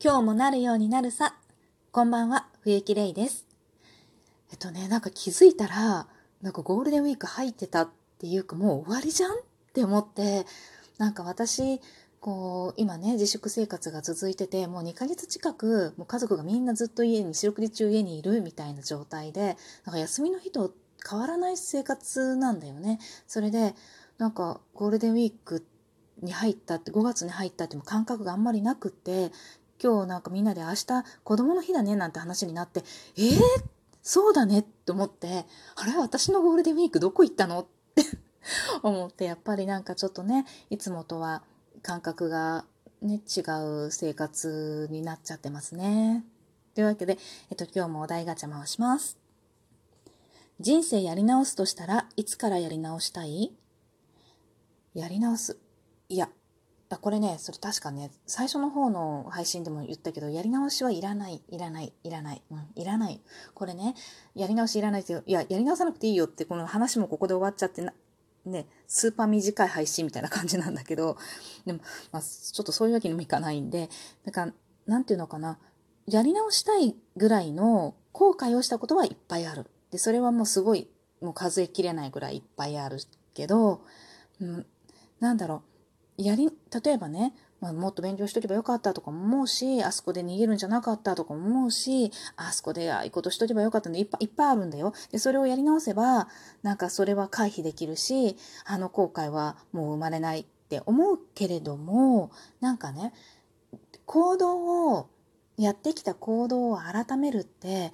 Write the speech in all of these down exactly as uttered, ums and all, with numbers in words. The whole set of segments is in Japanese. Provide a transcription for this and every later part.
今日もなるようになるさ。こんばんは、冬木玲です。えっとね、なんか気づいたら、なんかゴールデンウィーク入ってたっていうか、もう終わりじゃんって思って、なんか私、こう今ね、自粛生活が続いてて、もうにかげつ近くもう家族がみんなずっと家に四六時中家にいるみたいな状態で、なんか休みの日と変わらない生活なんだよね。それでなんかゴールデンウィークに入ったってごがつに入ったっても感覚があんまりなくって、今日なんかみんなで明日子供の日だねなんて話になって、えー、そうだねと思って、あれ私のゴールデンウィークどこ行ったのって思って、やっぱりなんかちょっとね、いつもとは感覚が、ね、違う生活になっちゃってますね。というわけで、えっと、今日もお題ガチャ回します。人生やり直すとしたらいつからやり直したい？やり直す、いやこれね、それ確かね、最初の方の配信でも言ったけど、やり直しはいらない、いらない、いらない、うん、いらない。これね、やり直しいらないって、いや、やり直さなくていいよって、この話もここで終わっちゃってな、ね、スーパー短い配信みたいな感じなんだけど、でも、まあ、ちょっとそういうわけにもいかないんで、なんか、なんていうのかな、やり直したいぐらいの後悔をしたことはいっぱいある。で、それはもうすごい、もう数えきれないぐらいいっぱいあるけど、うん、なんだろう、やり、例えばね、まあ、もっと勉強しとけばよかったとかも思うし、あそこで逃げるんじゃなかったとかも思うし、あそこでああいうことしとけばよかったのいっぱいいっぱいあるんだよ。で、それをやり直せば、なんかそれは回避できるし、あの後悔はもう生まれないって思うけれども、なんかね、行動を、やってきた行動を改めるって、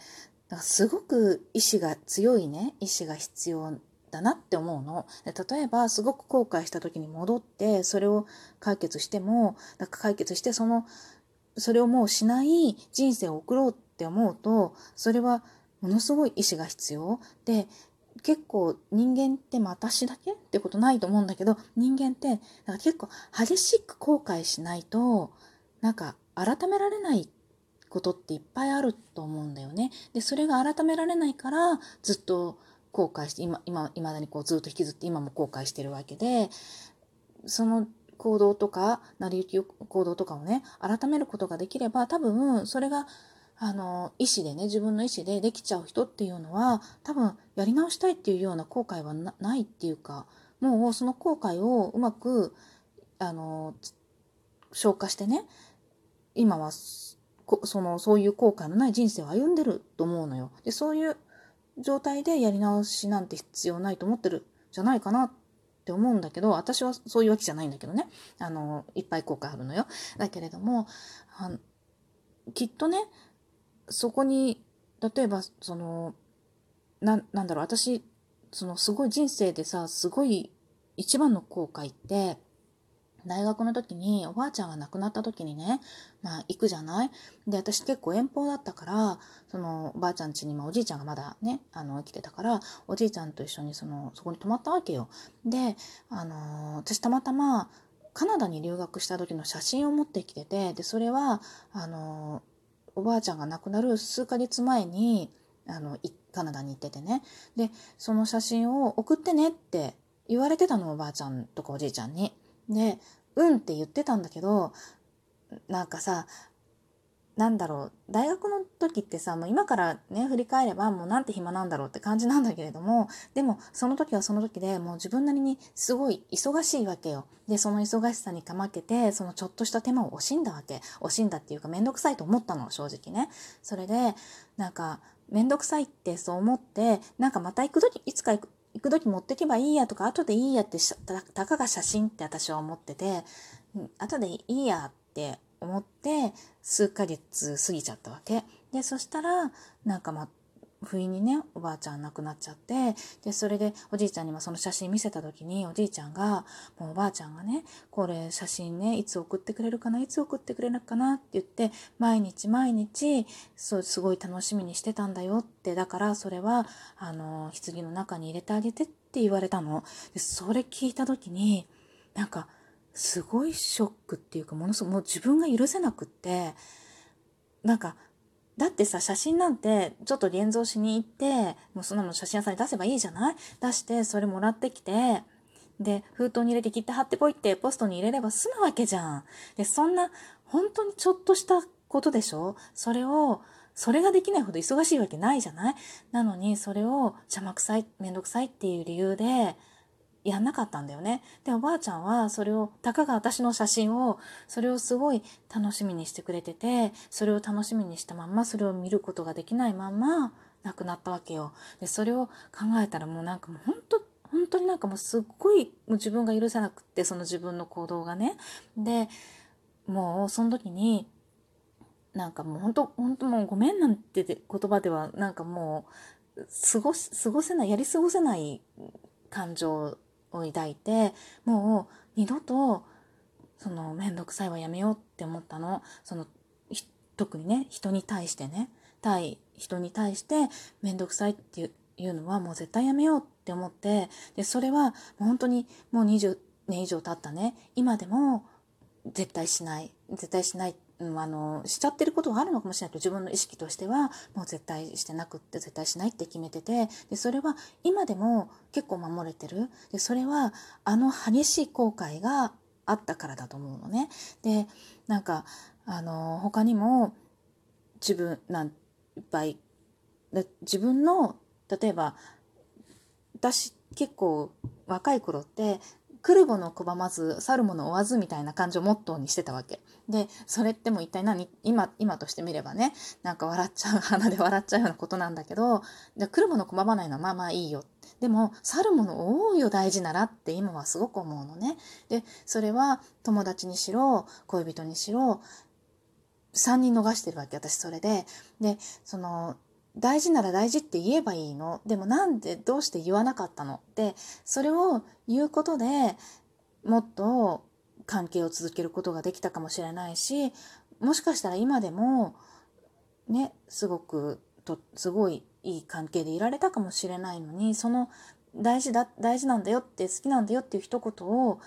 なんかすごく意志が強いね、意志が必要だなって思うの。例えばすごく後悔した時に戻ってそれを解決しても、なんか解決してそのそれをもうしない人生を送ろうって思うと、それはものすごい意志が必要で、結構人間って、まあ、私だけってことないと思うんだけど、人間ってなんか結構激しく後悔しないとなんか改められないことっていっぱいあると思うんだよね。で、それが改められないからずっと後悔して、今、今、未だにこうずっと引きずって今も後悔してるわけで、その行動とか、成り行き行動とかをね、改めることができれば、多分それが、あの、意思でね、自分の意思でできちゃう人っていうのは、多分やり直したいっていうような後悔は な, ないっていうか、もうその後悔をうまく、あの、消化してね、今はその、そういう後悔のない人生を歩んでると思うのよ。で、そういう状態でやり直しなんて必要ないと思ってるじゃないかなって思うんだけど、私はそういうわけじゃないんだけどね、あのいっぱい後悔あるのよ。だけれども、あのきっとね、そこに例えばその な, なんだろう私そのすごい人生でさ、すごい一番の後悔って大学の時におばあちゃんが亡くなった時にね、まあ行くじゃない。で、私結構遠方だったから、そのおばあちゃん家に、まあおじいちゃんがまだね、あの生きてたから、おじいちゃんと一緒にそのそこに泊まったわけよ。で、あのー、私たまたまカナダに留学した時の写真を持ってきてて、でそれはあのー、おばあちゃんが亡くなる数ヶ月前にあのカナダに行っててね、でその写真を送ってねって言われてたの、おばあちゃんとかおじいちゃんに。で、うんって言ってたんだけど、なんかさ、なんだろう、大学の時ってさ、もう今からね、振り返ればもうなんて暇なんだろうって感じなんだけれども、でもその時はその時でもう自分なりにすごい忙しいわけよ。で、その忙しさにかまけて、そのちょっとした手間を惜しんだわけ。惜しんだっていうか、めんどくさいと思ったの、正直ね。それで、なんか、めんどくさいってそう思って、なんかまた行く時、いつか行く、行く時持ってけばいいやとか、後でいいやって、た、たかが写真って私は思ってて、後でいいやって思って数ヶ月過ぎちゃったわけで、そしたらなんかまあ不意にね、おばあちゃん亡くなっちゃって、でそれでおじいちゃんにもその写真見せた時に、おじいちゃんがもうおばあちゃんがね、これ写真ね、いつ送ってくれるかな、いつ送ってくれるかなって言って、毎日毎日そうすごい楽しみにしてたんだよって、だからそれはあの棺の中に入れてあげてって言われたの。でそれ聞いた時になんかすごいショックっていうか、ものすごいもう自分が許せなくって、なんかだってさ、写真なんてちょっと現像しに行って、もうそんなの写真屋さんに出せばいいじゃない？出して、それもらってきて、で、封筒に入れて切って貼ってこいって、ポストに入れれば済むわけじゃん。で、そんな、本当にちょっとしたことでしょ。それをそれができないほど忙しいわけないじゃない。なのにそれを邪魔くさい、めんどくさいっていう理由でやんなかったんだよね。でおばあちゃんはそれを、たかが私の写真を、それをすごい楽しみにしてくれてて、それを楽しみにしたまんま、それを見ることができないまんま亡くなったわけよ。でそれを考えたらもうなんかもう本当本当になんかもうすっごいもう自分が許せなくって、その自分の行動がね。でもうその時になんかもう本当本当もうごめんなんて言葉ではなんかもう過ごし過ごせないやり過ごせない感情を抱いて、もう二度とその面倒くさいはやめようって思ったの。その特にね人に対してね対人に対して面倒くさいっていういうのはもう絶対やめようって思って、でそれは本当にもうにじゅうねん以上経ったね今でも絶対しない絶対しない、うん、あのしちゃってることはあるのかもしれないけど、自分の意識としてはもう絶対してなくって絶対しないって決めてて、でそれは今でも結構守れてる。でそれはあの激しい後悔があったからだと思うのね。でなんかあの他にも自分なんいっぱいで自分の例えば私結構若い頃って来るもの拒まず去るもの追わずみたいな感じをモットーにしてたわけで、それってもう一体何 今, 今としてみればねなんか笑っちゃう鼻で笑っちゃうようなことなんだけど、で来るもの拒まないのはまあまあいいよ、でも去るものを追うよ大事ならって今はすごく思うのね。でそれは友達にしろ恋人にしろさんにん逃してるわけ私それで。でその大事なら大事って言えばいいの。でもなんでどうして言わなかったのって、それを言うことでもっと関係を続けることができたかもしれないし、もしかしたら今でもね、すごくとすごいいい関係でいられたかもしれないのに、その大事だ大事なんだよって好きなんだよっていう一言を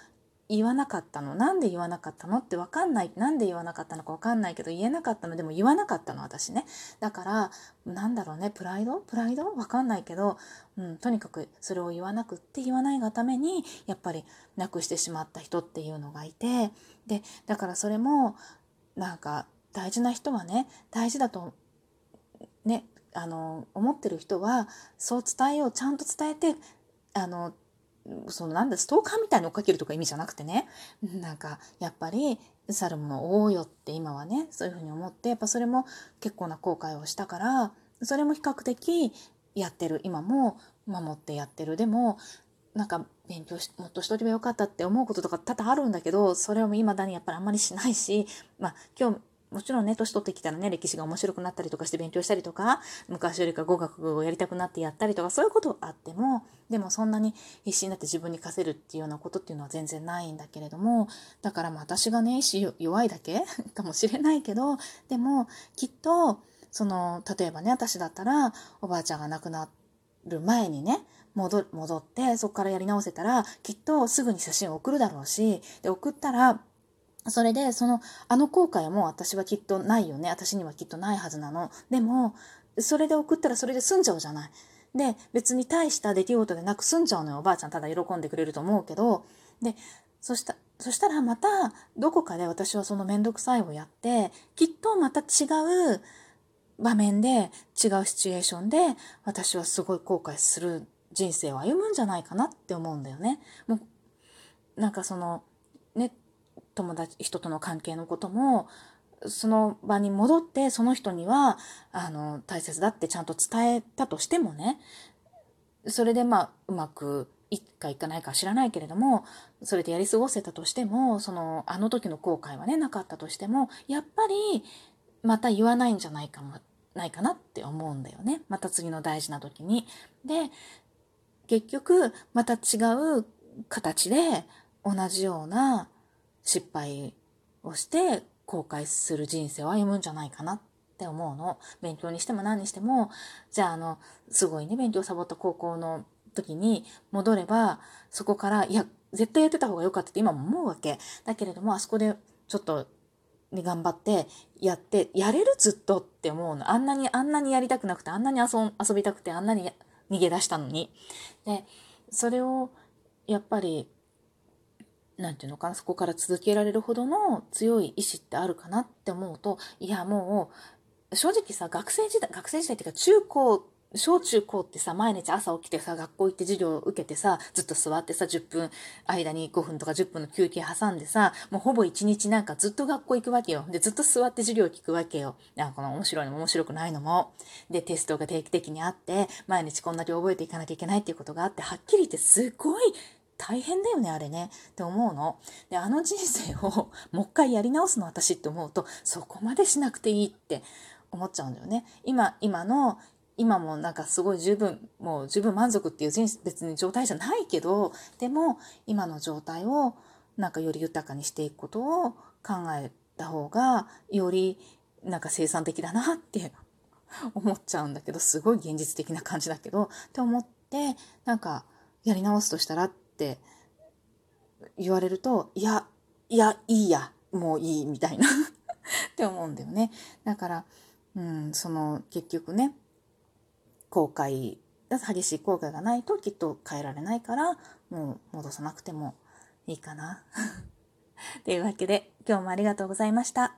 言わなかったの。なんで言わなかったのって分かんない、なんで言わなかったのか分かんないけど言えなかったの。でも言わなかったの私ね。だからなんだろうね、プライドプライド分かんないけど、うん、とにかくそれを言わなくって言わないがためにやっぱりなくしてしまった人っていうのがいて、でだからそれもなんか大事な人はね大事だとねあの思ってる人はそう伝えよう、ちゃんと伝えてあのそのなんだストーカーみたいに追っかけるとか意味じゃなくてね、なんかやっぱり去るものを追うよって今はねそういうふうに思って、やっぱそれも結構な後悔をしたから、それも比較的やってる、今も守ってやってる。でもなんか勉強しもっとしとけばよかったって思うこととか多々あるんだけど、それを未だにやっぱりあんまりしないし、まあ今日もちろんね年取ってきたらね歴史が面白くなったりとかして勉強したりとか、昔よりか語学をやりたくなってやったりとか、そういうことあっても、でもそんなに必死になって自分に課せるっていうようなことっていうのは全然ないんだけれども、だからまあ私がね意志弱いだけかもしれないけど、でもきっとその例えばね私だったらおばあちゃんが亡くなる前にね戻る、戻ってそこからやり直せたらきっとすぐに写真を送るだろうし、で送ったらそれでそのあの後悔はもう私はきっとないよね、私にはきっとないはずなの。でもそれで送ったらそれで済んじゃうじゃない。で別に大した出来事でなく済んじゃうのよ、おばあちゃんただ喜んでくれると思うけど。でそした、そしたらまたどこかで私はその面倒くさいをやってきっとまた違う場面で違うシチュエーションで私はすごい後悔する人生を歩むんじゃないかなって思うんだよね。もうなんかそのね友達人との関係のこともその場に戻ってその人にはあの大切だってちゃんと伝えたとしてもね、それでまあうまくいくかいかないか知らないけれども、それでやり過ごせたとしても、そのあの時の後悔はねなかったとしても、やっぱりまた言わないんじゃないかもないかなって思うんだよね、また次の大事な時に。で結局また違う形で同じような失敗をして後悔する人生を歩むんじゃないかなって思うの。勉強にしても何にしても、じゃああのすごいね勉強サボった高校の時に戻れば、そこからいや絶対やってた方が良かったって今も思うわけだけれども、あそこでちょっとね頑張ってやってやれるずっとって思うの。あんなにあんなにやりたくなくて、あんなに遊遊びたくて、あんなに逃げ出したのに。でそれをやっぱりなんていうのかな、そこから続けられるほどの強い意志ってあるかなって思うと、いやもう正直さ、学生時代学生時代っていうか中高小中高ってさ、毎日朝起きてさ、学校行って授業受けてさ、ずっと座ってさ、じゅっぷん間にごふんとかじゅっぷんの休憩挟んでさ、もうほぼいちにちなんかずっと学校行くわけよ。でずっと座って授業聞くわけよ。なんかこの面白いのも面白くないのも、でテストが定期的にあって、毎日こんだけ覚えていかなきゃいけないっていうことがあって、はっきり言ってすごい大変だよねあれねって思うので、あの人生をもう一回やり直すの私って思うと、そこまでしなくていいって思っちゃうんだよね。今今の今もなんかすごい十分もう十分満足っていう人別に状態じゃないけど、でも今の状態をなんかより豊かにしていくことを考えた方がよりなんか生産的だなって思っちゃうんだけど、すごい現実的な感じだけどって思って、なんかやり直すとしたらって言われると、いやいやいいやもういいみたいなって思うんだよね。だから、うん、その結局ね、後悔、激しい後悔がないときっと変えられないから、もう戻さなくてもいいかなというわけで、今日もありがとうございました。